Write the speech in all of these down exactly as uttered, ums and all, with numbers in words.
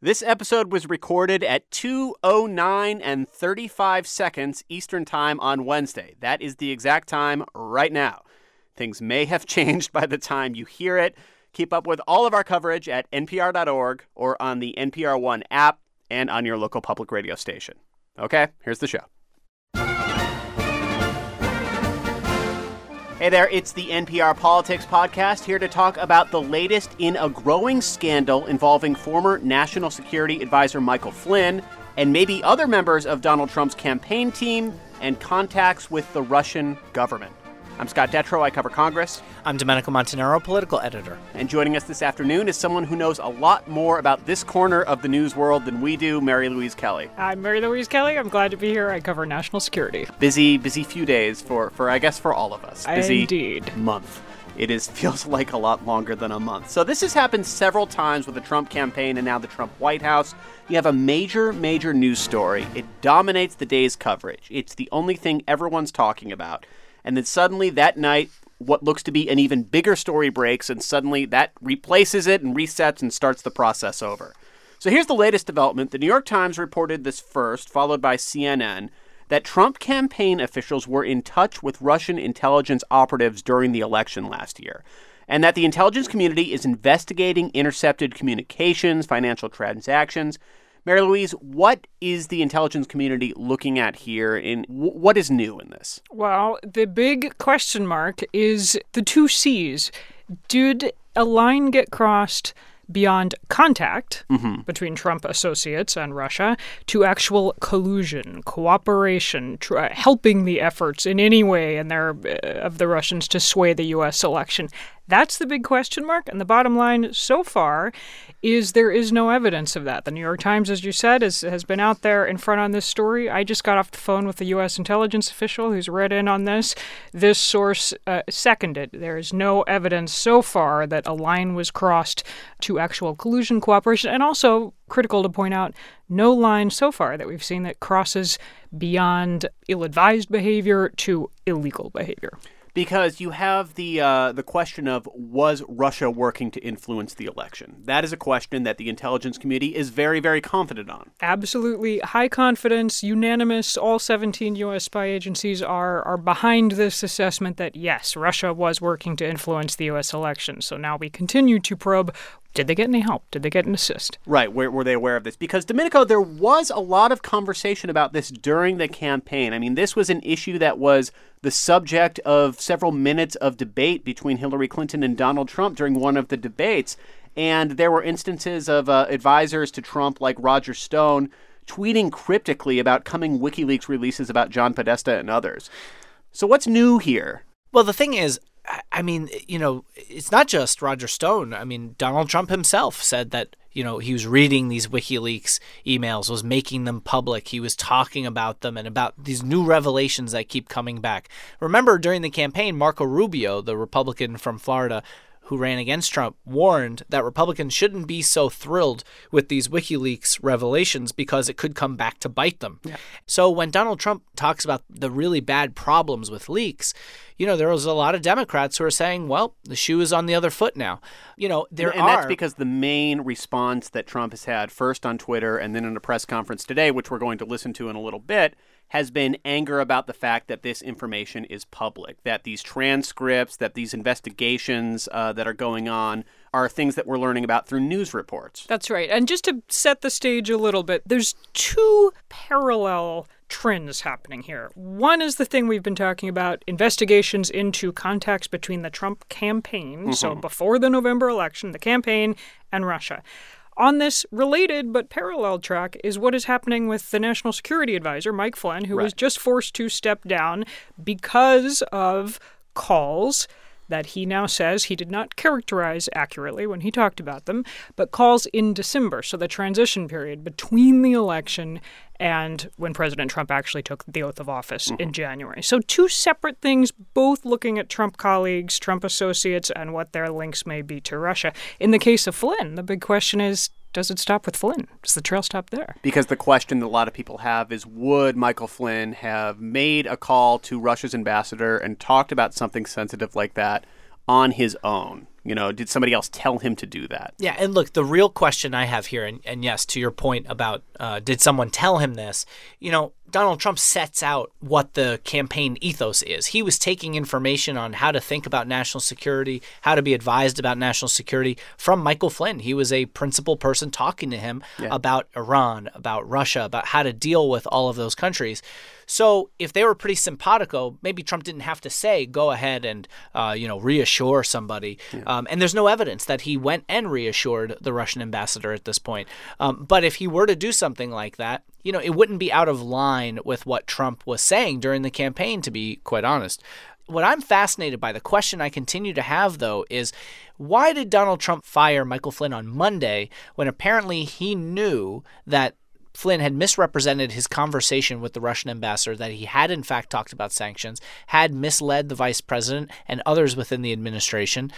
This episode was recorded at two oh nine and thirty-five seconds Eastern Time on Wednesday. That is the exact time right now. Things may have changed by the time you hear it. Keep up with all of our coverage at N P R dot org or on the N P R One app and on your local public radio station. Okay, here's the show. Hey there, it's the N P R Politics Podcast, here to talk about the latest in a growing scandal involving former National Security Advisor Michael Flynn and maybe other members of Donald Trump's campaign team and contacts with the Russian government. I'm Scott Detrow. I cover Congress. I'm Domenico Montanaro, political editor. And joining us this afternoon is someone who knows a lot more about this corner of the news world than we do, Mary Louise Kelly. I'm Mary Louise Kelly. I'm glad to be here. I cover national security. Busy, busy few days for, for I guess, for all of us. Busy Indeed. Month. It is feels like a lot longer than a month. So this has happened several times with the Trump campaign and now the Trump White House. You have a major, major news story. It dominates the day's coverage. It's the only thing everyone's talking about. And then suddenly that night, what looks to be an even bigger story breaks, and suddenly that replaces it and resets and starts the process over. So here's the latest development. The New York Times reported this first, followed by C N N, that Trump campaign officials were in touch with Russian intelligence operatives during the election last year, and that the intelligence community is investigating intercepted communications, financial transactions. Mary Louise, what is the intelligence community looking at here, and w- what is new in this? Well, the big question mark is the two C's. Did a line get crossed beyond contact mm-hmm. between Trump associates and Russia to actual collusion, cooperation, tr- helping the efforts in any way in their, uh, of the Russians to sway the U S election? That's the big question mark. And the bottom line so far is there is no evidence of that. The New York Times, as you said, is, has been out there in front on this story. I just got off the phone with the U S intelligence official who's read in on this. This source uh, seconded. There is no evidence so far that a line was crossed to actual collusion, cooperation, and also, critical to point out, no line so far that we've seen that crosses beyond ill-advised behavior to illegal behavior. Because you have the uh, the question of, was Russia working to influence the election? That is a question that the intelligence community is very, very confident on. Absolutely. High confidence, unanimous. All seventeen U S spy agencies are, are behind this assessment that, yes, Russia was working to influence the U S election. So now we continue to probe. Did they get any help? Did they get an assist? Right. Were, were they aware of this? Because, Domenico, there was a lot of conversation about this during the campaign. I mean, this was an issue that was the subject of several minutes of debate between Hillary Clinton and Donald Trump during one of the debates. And there were instances of uh, advisors to Trump, like Roger Stone, tweeting cryptically about coming WikiLeaks releases about John Podesta and others. So what's new here? Well, the thing is, I mean, you know, it's not just Roger Stone. I mean, Donald Trump himself said that, you know, he was reading these WikiLeaks emails, was making them public. He was talking about them and about these new revelations that keep coming back. Remember, during the campaign, Marco Rubio, the Republican from Florida who ran against Trump, warned that Republicans shouldn't be so thrilled with these WikiLeaks revelations because it could come back to bite them. Yeah. So when Donald Trump talks about the really bad problems with leaks, you know, there was a lot of Democrats who are saying, well, the shoe is on the other foot now. You know, there and, and are. And that's because the main response that Trump has had, first on Twitter and then in a press conference today, which we're going to listen to in a little bit, has been anger about the fact that this information is public, that these transcripts, that these investigations uh, that are going on are things that we're learning about through news reports. That's right. And just to set the stage a little bit, there's two parallel trends happening here. One is the thing we've been talking about, investigations into contacts between the Trump campaign, mm-hmm. so before the November election, the campaign, and Russia. On this related but parallel track is what is happening with the National Security Advisor, Mike Flynn, who right. was just forced to step down because of calls that he now says he did not characterize accurately when he talked about them, but calls in December, so the transition period between the election and when President Trump actually took the oath of office mm-hmm. in January. So two separate things, both looking at Trump colleagues, Trump associates, and what their links may be to Russia. In the case of Flynn, the big question is, does it stop with Flynn? Does the trail stop there? Because the question that a lot of people have is, would Michael Flynn have made a call to Russia's ambassador and talked about something sensitive like that on his own? You know, did somebody else tell him to do that? Yeah, and look, the real question I have here, and, and yes, to your point about uh, did someone tell him this, you know, Donald Trump sets out what the campaign ethos is. He was taking information on how to think about national security, how to be advised about national security from Michael Flynn. He was a principal person talking to him yeah. about Iran, about Russia, about how to deal with all of those countries. So if they were pretty simpatico, maybe Trump didn't have to say, go ahead and, uh, you know, reassure somebody. Yeah. Um, and there's no evidence that he went and reassured the Russian ambassador at this point. Um, but if he were to do something like that, you know, it wouldn't be out of line with what Trump was saying during the campaign, to be quite honest. What I'm fascinated by, the question I continue to have, though, is why did Donald Trump fire Michael Flynn on Monday when apparently he knew that Flynn had misrepresented his conversation with the Russian ambassador, that he had, in fact, talked about sanctions, had misled the vice president and others within the administration?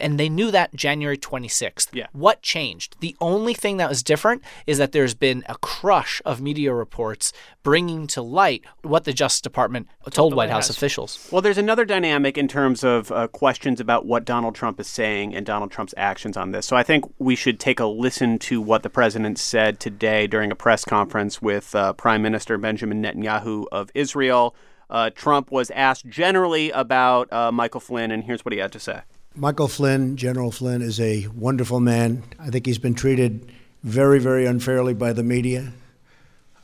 And they knew that January twenty-sixth. Yeah. What changed? The only thing that was different is that there's been a crush of media reports bringing to light what the Justice Department told White House officials. Well, there's another dynamic in terms of uh, questions about what Donald Trump is saying and Donald Trump's actions on this. So I think we should take a listen to what the president said today during a press conference with uh, Prime Minister Benjamin Netanyahu of Israel. Uh, Trump was asked generally about uh, Michael Flynn, and here's what he had to say. Michael Flynn, General Flynn, is a wonderful man. I think he's been treated very, very unfairly by the media,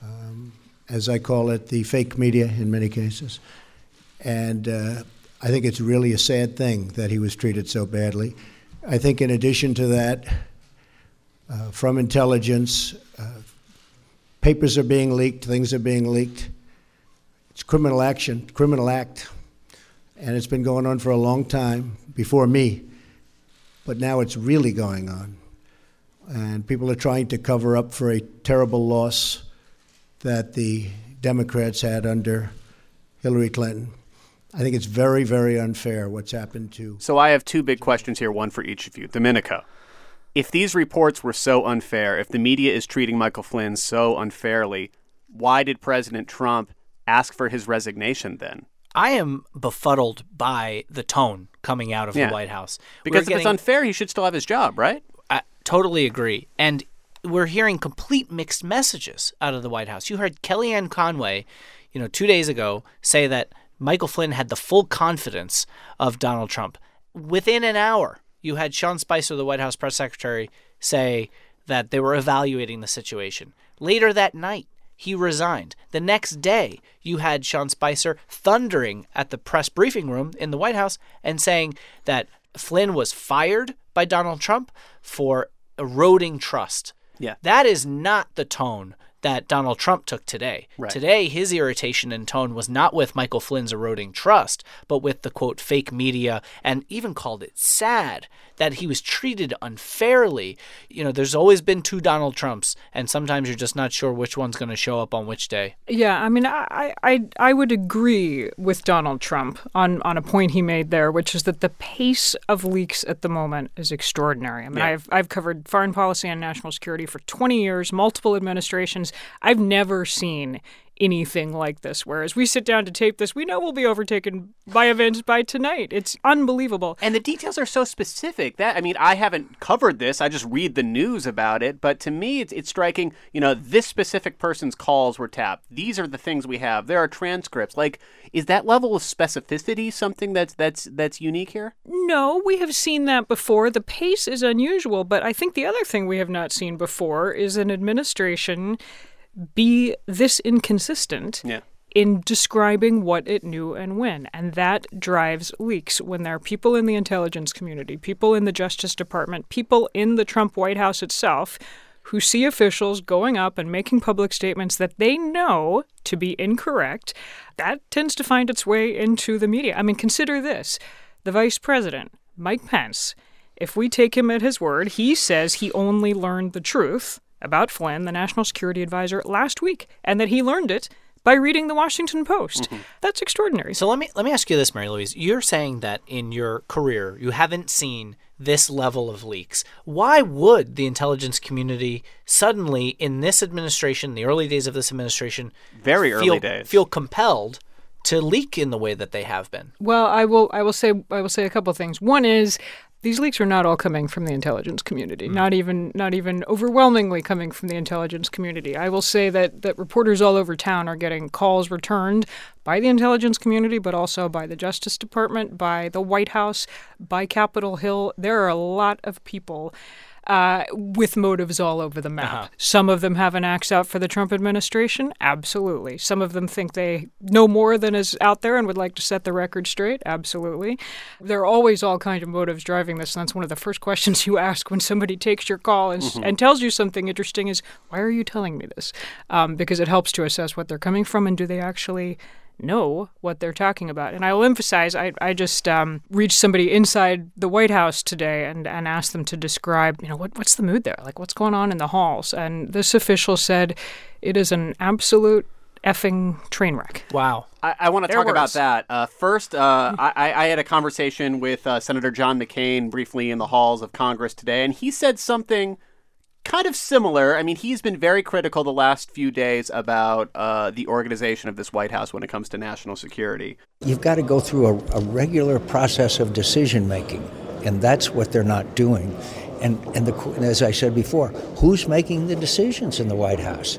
um, as I call it, the fake media in many cases. And uh, I think it's really a sad thing that he was treated so badly. I think in addition to that, uh, from intelligence, uh, papers are being leaked, things are being leaked. It's criminal action, criminal act. And it's been going on for a long time, before me. But now it's really going on. And people are trying to cover up for a terrible loss that the Democrats had under Hillary Clinton. I think it's very, very unfair what's happened to... So I have two big questions here, one for each of you. Domenico, if these reports were so unfair, if the media is treating Michael Flynn so unfairly, why did President Trump ask for his resignation then? I am befuddled by the tone coming out of yeah. the White House. Because we're if getting, it's unfair, he should still have his job, right? I totally agree. And we're hearing complete mixed messages out of the White House. You heard Kellyanne Conway, you know, two days ago say that Michael Flynn had the full confidence of Donald Trump. Within an hour, you had Sean Spicer, the White House press secretary, say that they were evaluating the situation. Later that night, he resigned. The next day, you had Sean Spicer thundering at the press briefing room in the White House and saying that Flynn was fired by Donald Trump for eroding trust. Yeah. That is not the tone that Donald Trump took today. Right. Today, his irritation and tone was not with Michael Flynn's eroding trust, but with the, quote, fake media, and even called it sad that he was treated unfairly. You know, there's always been two Donald Trumps, and sometimes you're just not sure which one's going to show up on which day. Yeah, I mean, I, I I would agree with Donald Trump on, on a point he made there, which is that the pace of leaks at the moment is extraordinary. I mean, yeah. I've, I've covered foreign policy and national security for twenty years, multiple administrations. I've never seen anything like this, whereas we sit down to tape this, we know we'll be overtaken by events by tonight. It's unbelievable. And the details are so specific that, I mean, I haven't covered this. I just read the news about it. But to me, it's, it's striking. You know, this specific person's calls were tapped. These are the things we have. There are transcripts. Like, is that level of specificity something that's that's that's unique here? No, we have seen that before. The pace is unusual. But I think the other thing we have not seen before is an administration be this inconsistent yeah. in describing what it knew and when. And that drives leaks. When there are people in the intelligence community, people in the Justice Department, people in the Trump White House itself who see officials going up and making public statements that they know to be incorrect, that tends to find its way into the media. I mean, consider this. The vice president, Mike Pence, if we take him at his word, he says he only learned the truth about Flynn, the national security advisor, last week, and that he learned it by reading the Washington Post. Mm-hmm. That's extraordinary. So let me let me ask you this, Mary Louise. You're saying that in your career you haven't seen this level of leaks. Why would the intelligence community suddenly, in this administration, the early days of this administration, very early feel, days, feel compelled to leak in the way that they have been? Well, I will I will say I will say a couple of things. One is These leaks are not all coming from the intelligence community, mm. not even not even overwhelmingly coming from the intelligence community. I will say that, that reporters all over town are getting calls returned by the intelligence community, but also by the Justice Department, by the White House, by Capitol Hill. There are a lot of people uh, with motives all over the map. Uh-huh. Some of them have an axe out for the Trump administration. Absolutely. Some of them think they know more than is out there and would like to set the record straight. Absolutely. There are always all kinds of motives driving this. And that's one of the first questions you ask when somebody takes your call and, mm-hmm. and tells you something interesting is, why are you telling me this? Um, because it helps to assess what they're coming from and do they actually know what they're talking about. And I will emphasize, I, I just um, reached somebody inside the White House today and, and asked them to describe, you know, what what's the mood there? Like, what's going on in the halls? And this official said, it is an absolute effing train wreck. Wow. I, I want to talk words. about that. Uh, first, uh, I, I had a conversation with uh, Senator John McCain briefly in the halls of Congress today, and he said something kind of similar. I mean, he's been very critical the last few days about uh, the organization of this White House when it comes to national security. You've got to go through a, a regular process of decision making, and that's what they're not doing. And and, the, and as I said before, who's making the decisions in the White House?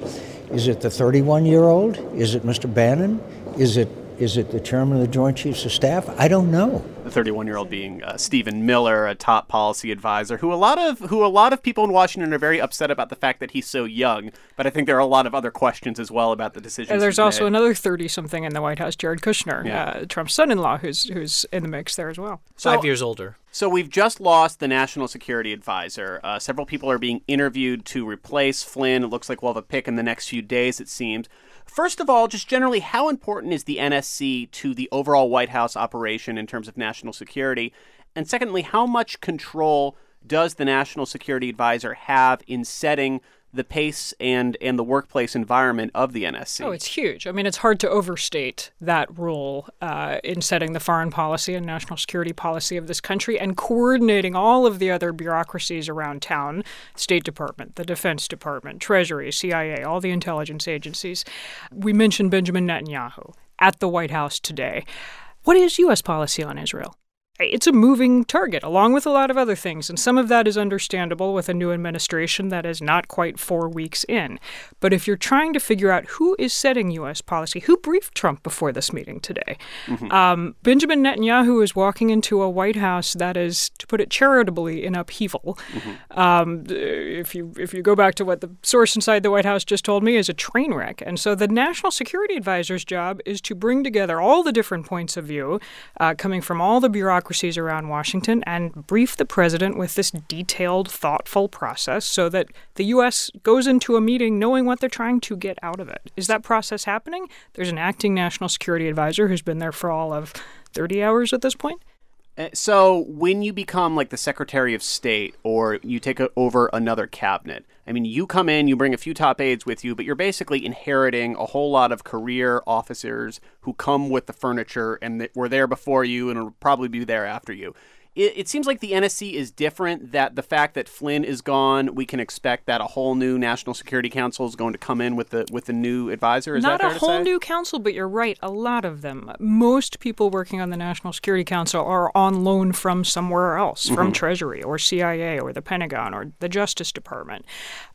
Is it the thirty-one-year-old? Is it Mister Bannon? Is it Is it the chairman of the Joint Chiefs of Staff? I don't know. The thirty-one-year-old being uh, Stephen Miller, a top policy advisor, who a lot of who a lot of people in Washington are very upset about the fact that he's so young. But I think there are a lot of other questions as well about the decisions. And there's also made. Another thirty-something in the White House, Jared Kushner, yeah. uh, Trump's son-in-law, who's who's in the mix there as well. So, Five years older. So we've just lost the national security advisor. Uh, several people are being interviewed to replace Flynn. It looks like we'll have a pick in the next few days, it seems. First of all, just generally, how important is the N S C to the overall White House operation in terms of national security? And secondly, how much control does the National Security Advisor have in setting the pace and, and the workplace environment of the N S C? Oh, it's huge. I mean, it's hard to overstate that role uh, in setting the foreign policy and national security policy of this country and coordinating all of the other bureaucracies around town, State Department, the Defense Department, Treasury, C I A, all the intelligence agencies. We mentioned Benjamin Netanyahu at the White House today. What is U S policy on Israel? It's a moving target, along with a lot of other things, and some of that is understandable with a new administration that is not quite four weeks in. But if you're trying to figure out who is setting U S policy, who briefed Trump before this meeting today? Mm-hmm. Um, Benjamin Netanyahu is walking into a White House that is, to put it charitably, in upheaval. Mm-hmm. Um, if you if you go back to what the source inside the White House just told me, is a train wreck. And so the National Security Advisor's job is to bring together all the different points of view uh, coming from all the bureaucracies around Washington and brief the president with this detailed, thoughtful process so that the U S goes into a meeting knowing what they're trying to get out of it. Is that process happening? There's an acting national security advisor who's been there for all of thirty hours at this point. So when you become like the Secretary of State or you take over another cabinet, I mean, you come in, you bring a few top aides with you, but you're basically inheriting a whole lot of career officers who come with the furniture and were there before you and will probably be there after you. It, it seems like the N S C is different, that the fact that Flynn is gone, we can expect that a whole new National Security Council is going to come in with the with the new advisor. Is that fair to say? Not a whole new council, but you're right, a lot of them. Most people working on the National Security Council are on loan from somewhere else, mm-hmm. from Treasury or C I A or the Pentagon or the Justice Department.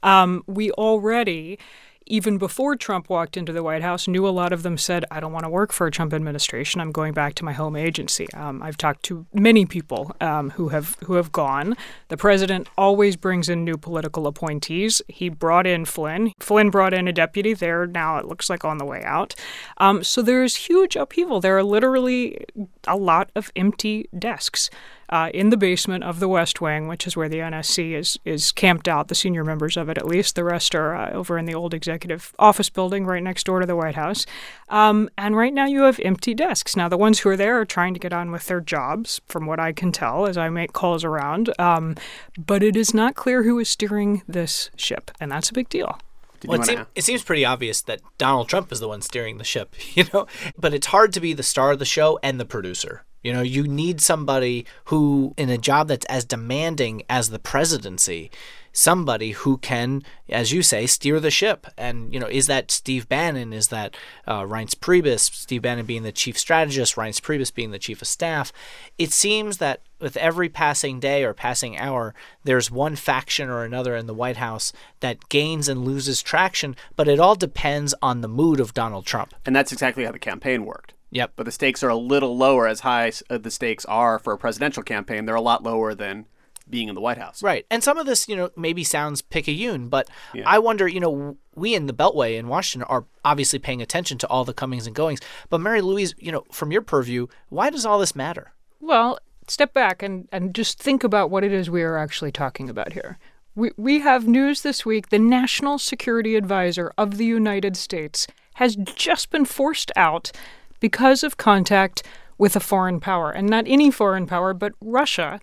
Um, we already... Even before Trump walked into the White House, knew a lot of them said, I don't want to work for a Trump administration. I'm going back to my home agency. Um, I've talked to many people um, who have who have gone. The president always brings in new political appointees. He brought in Flynn. Flynn brought in a deputy. They're now, it looks like, on the way out. Um, so there's huge upheaval. There are literally a lot of empty desks. Uh, in the basement of the West Wing, which is where the N S C is is camped out, the senior members of it at least. The rest are uh, over in the old executive office building right next door to the White House. Um, and right now you have empty desks. Now, the ones who are there are trying to get on with their jobs, from what I can tell as I make calls around. Um, but it is not clear who is steering this ship, and that's a big deal. Well, it, seem, it seems pretty obvious that Donald Trump is the one steering the ship, you know, but it's hard to be the star of the show and the producer. You know, you need somebody who, in a job that's as demanding as the presidency, somebody who can, as you say, steer the ship. And, you know, is that Steve Bannon? Is that uh, Reince Priebus? Steve Bannon being the chief strategist, Reince Priebus being the chief of staff. It seems that with every passing day or passing hour, there's one faction or another in the White House that gains and loses traction, but it all depends on the mood of Donald Trump. And that's exactly how the campaign worked. Yep. But the stakes are a little lower, as high as the stakes are for a presidential campaign. They're a lot lower than being in the White House. Right. And some of this, you know, maybe sounds picayune, but yeah. I wonder, you know, we in the Beltway in Washington are obviously paying attention to all the comings and goings. But Mary Louise, you know, from your purview, why does all this matter? Well, step back and, and just think about what it is we are actually talking about here. We we have news this week. The National Security Advisor of the United States has just been forced out because of contact with a foreign power, and not any foreign power, but Russia,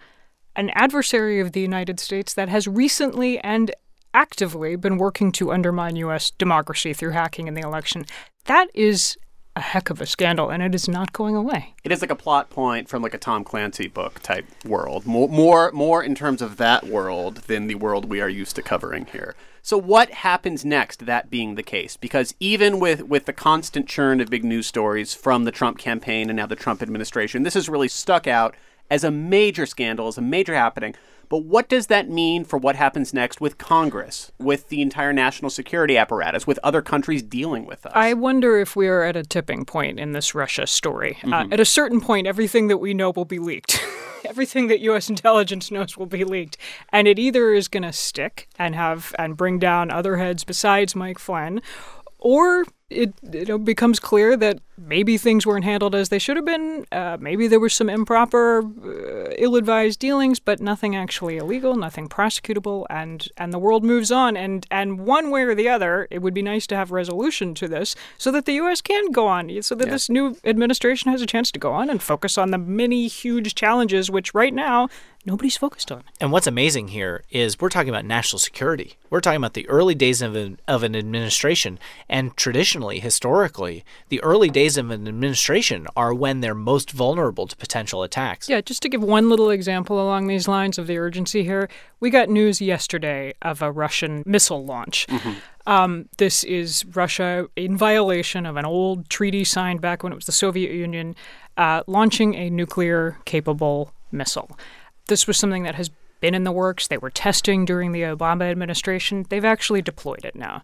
an adversary of the United States that has recently and actively been working to undermine U S democracy through hacking in the election. That is a heck of a scandal, and it is not going away. It is like a plot point from like a Tom Clancy book type world, more, more, more in terms of that world than the world we are used to covering here. So what happens next, that being the case? Because even with, with the constant churn of big news stories from the Trump campaign and now the Trump administration, this has really stuck out as a major scandal, as a major happening. But what does that mean for what happens next with Congress, with the entire national security apparatus, with other countries dealing with us? I wonder if we are at a tipping point in this Russia story. Mm-hmm. Uh, at a certain point, everything that we know will be leaked. Everything that U S intelligence knows will be leaked. And it either is going to stick and have and bring down other heads besides Mike Flynn, or it, you know, becomes clear that maybe things weren't handled as they should have been. Uh, maybe there were some improper, uh, ill-advised dealings, but nothing actually illegal, nothing prosecutable, and, and the world moves on. And, and one way or the other, it would be nice to have resolution to this so that the U S can go on, so that yeah. this new administration has a chance to go on and focus on the many huge challenges, which right now nobody's focused on. And what's amazing here is we're talking about national security. We're talking about the early days of an, of an administration, and traditionally, historically, the early days of an administration are when they're most vulnerable to potential attacks. Yeah, just to give one little example along these lines of the urgency here, we got news yesterday of a Russian missile launch. Mm-hmm. Um, this is Russia, in violation of an old treaty signed back when it was the Soviet Union, uh, launching a nuclear-capable missile. This was something that has been in the works. They were testing during the Obama administration. They've actually deployed it now.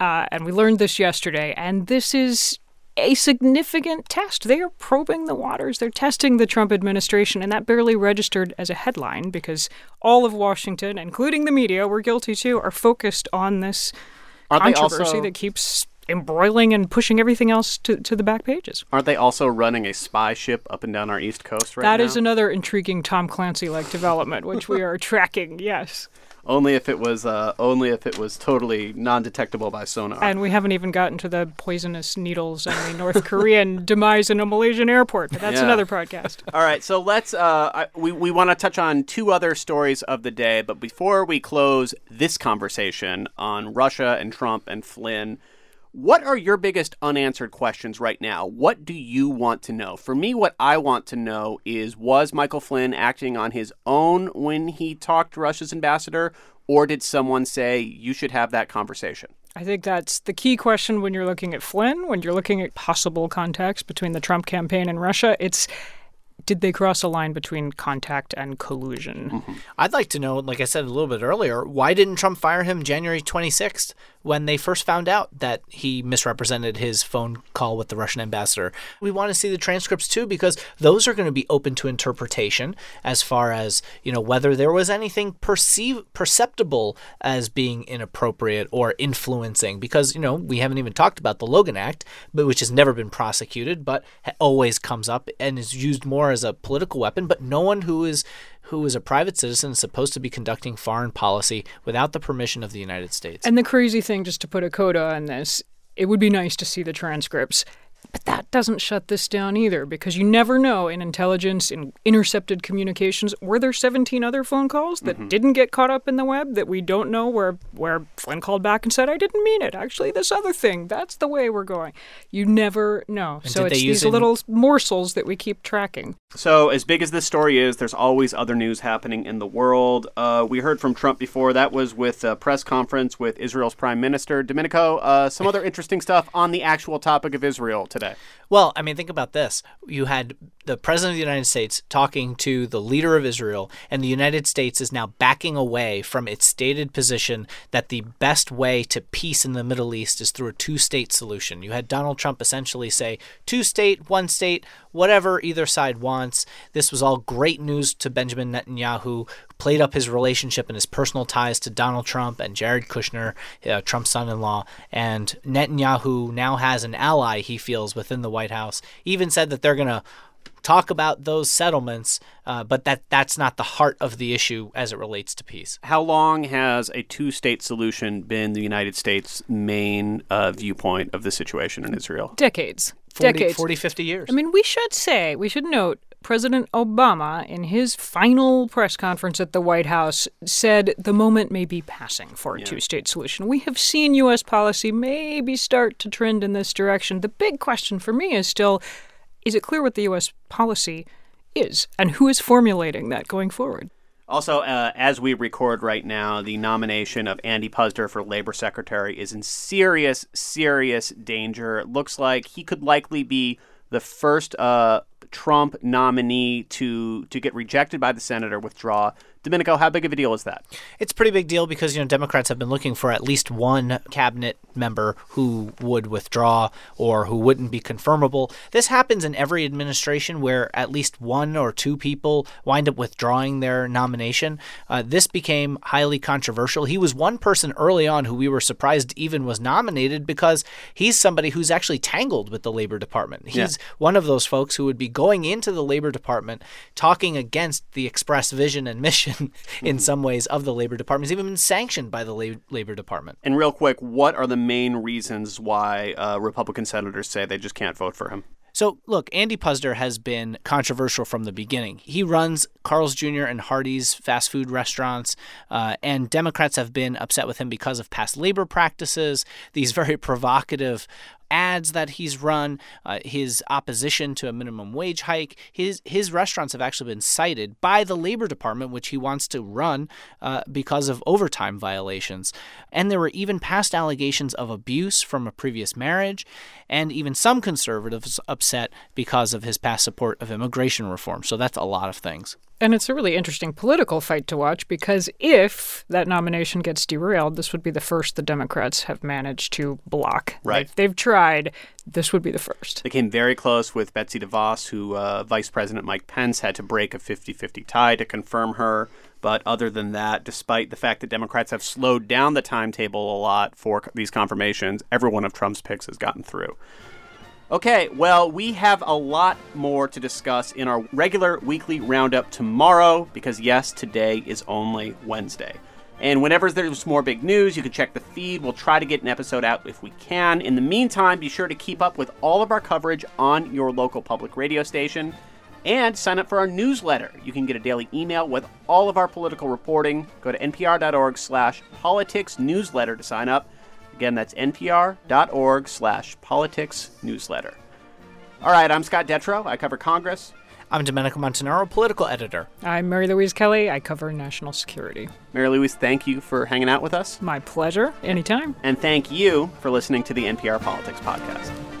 Uh, and we learned this yesterday, and this is a significant test. They are probing the waters. They're testing the Trump administration, and that barely registered as a headline because all of Washington, including the media, we're guilty too, are focused on this Aren't controversy also, that keeps embroiling and pushing everything else to, to the back pages. Aren't they also running a spy ship up and down our East Coast right that now? That is another intriguing Tom Clancy-like development, which we are tracking, yes. Only if it was uh, only if it was totally non-detectable by sonar. And we haven't even gotten to the poisonous needles and the North Korean demise in a Malaysian airport. But that's yeah. another podcast. All right. So let's uh, I, we, we want to touch on two other stories of the day. But before we close this conversation on Russia and Trump and Flynn, what are your biggest unanswered questions right now? What do you want to know? For me, what I want to know is, was Michael Flynn acting on his own when he talked to Russia's ambassador, or did someone say, you should have that conversation? I think that's the key question when you're looking at Flynn, when you're looking at possible contacts between the Trump campaign and Russia. It's, did they cross a line between contact and collusion? Mm-hmm. I'd like to know, like I said a little bit earlier, why didn't Trump fire him January twenty-sixth when they first found out that he misrepresented his phone call with the Russian ambassador? We want to see the transcripts, too, because those are going to be open to interpretation as far as, you know, whether there was anything perceive, perceptible as being inappropriate or influencing. Because, you know, we haven't even talked about the Logan Act, but which has never been prosecuted, but always comes up and is used more as a political weapon. But no one who is who is a private citizen is supposed to be conducting foreign policy without the permission of the United States. And the crazy thing, just to put a coda on this, it would be nice to see the transcripts. But that doesn't shut this down either, because you never know in intelligence, in intercepted communications, were there seventeen other phone calls that mm-hmm. didn't get caught up in the web that we don't know where, where Flynn called back and said, I didn't mean it. Actually, this other thing, that's the way we're going. You never know. And so it's these in... little morsels that we keep tracking. So as big as this story is, there's always other news happening in the world. Uh, we heard from Trump before. That was with a press conference with Israel's prime minister. Domenico, uh, some other interesting stuff on the actual topic of Israel today. Well, I mean, think about this. You had the president of the United States talking to the leader of Israel, and the United States is now backing away from its stated position that the best way to peace in the Middle East is through a two-state solution. You had Donald Trump essentially say, two-state, one-state, whatever either side wants. This was all great news to Benjamin Netanyahu, who played up his relationship and his personal ties to Donald Trump and Jared Kushner, uh, Trump's son-in-law. And Netanyahu now has an ally, he feels, within the White House. He even said that they're going to talk about those settlements, uh, but that that's not the heart of the issue as it relates to peace. How long has a two-state solution been the United States' main uh, viewpoint of the situation in Israel? Decades. forty, Decades. forty, fifty years. I mean, we should say, we should note, President Obama, in his final press conference at the White House, said the moment may be passing for a yeah. two-state solution. We have seen U S policy maybe start to trend in this direction. The big question for me is still, is it clear what the U S policy is and who is formulating that going forward? Also, uh, as we record right now, the nomination of Andy Puzder for Labor Secretary is in serious, serious danger. It looks like he could likely be the first uh, Trump nominee to to get rejected by the Senate or withdraw. Domenico, how big of a deal is that? It's a pretty big deal because, you know, Democrats have been looking for at least one cabinet member who would withdraw or who wouldn't be confirmable. This happens in every administration where at least one or two people wind up withdrawing their nomination. Uh, this became highly controversial. He was one person early on who we were surprised even was nominated because he's somebody who's actually tangled with the Labor Department. He's yeah. one of those folks who would be going into the Labor Department talking against the express vision and mission in some ways of the Labor Department. It's even been sanctioned by the Lab- Labor Department. And real quick, what are the main reasons why uh, Republican senators say they just can't vote for him? So, look, Andy Puzder has been controversial from the beginning. He runs Carl's Junior and Hardee's fast food restaurants, uh, and Democrats have been upset with him because of past labor practices, these very provocative ads that he's run, uh, his opposition to a minimum wage hike. His his restaurants have actually been cited by the Labor Department, which he wants to run uh, because of overtime violations. And there were even past allegations of abuse from a previous marriage, and even some conservatives upset because of his past support of immigration reform. So that's a lot of things. And it's a really interesting political fight to watch because if that nomination gets derailed, this would be the first the Democrats have managed to block. Right. If they've tried, this would be the first. They came very close with Betsy DeVos, who uh, Vice President Mike Pence had to break a fifty-fifty tie to confirm her. But other than that, despite the fact that Democrats have slowed down the timetable a lot for these confirmations, every one of Trump's picks has gotten through. Okay, well, we have a lot more to discuss in our regular weekly roundup tomorrow because, yes, today is only Wednesday. And whenever there's more big news, you can check the feed. We'll try to get an episode out if we can. In the meantime, be sure to keep up with all of our coverage on your local public radio station and sign up for our newsletter. You can get a daily email with all of our political reporting. Go to npr.org slash politics newsletter to sign up. Again, that's npr.org slash politics newsletter. All right, I'm Scott Detrow. I cover Congress. I'm Domenico Montanaro, political editor. I'm Mary Louise Kelly. I cover national security. Mary Louise, thank you for hanging out with us. My pleasure. Anytime. And thank you for listening to the N P R Politics Podcast.